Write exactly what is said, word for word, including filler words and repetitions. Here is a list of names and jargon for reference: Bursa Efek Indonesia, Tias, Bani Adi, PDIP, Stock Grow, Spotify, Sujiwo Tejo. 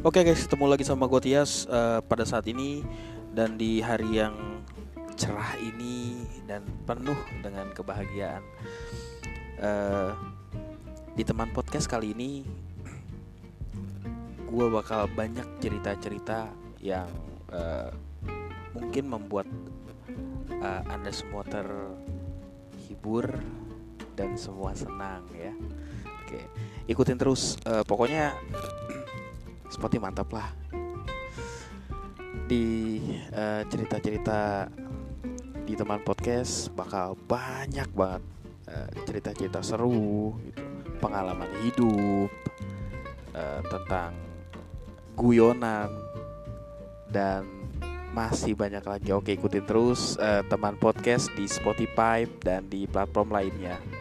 Oke guys, ketemu lagi sama gue Tias uh, pada saat ini dan di hari yang cerah ini dan penuh dengan kebahagiaan. uh, Di teman podcast kali ini gue bakal banyak cerita-cerita yang uh, mungkin membuat uh, Anda semua terhibur dan semua senang ya. Oke, ikutin terus, uh, pokoknya Spotify mantap lah. Di uh, cerita-cerita di teman podcast bakal banyak banget uh, cerita-cerita seru gitu. Pengalaman hidup, uh, tentang guyonan dan masih banyak lagi. Oke, ikutin terus uh, teman podcast di Spotify dan di platform lainnya.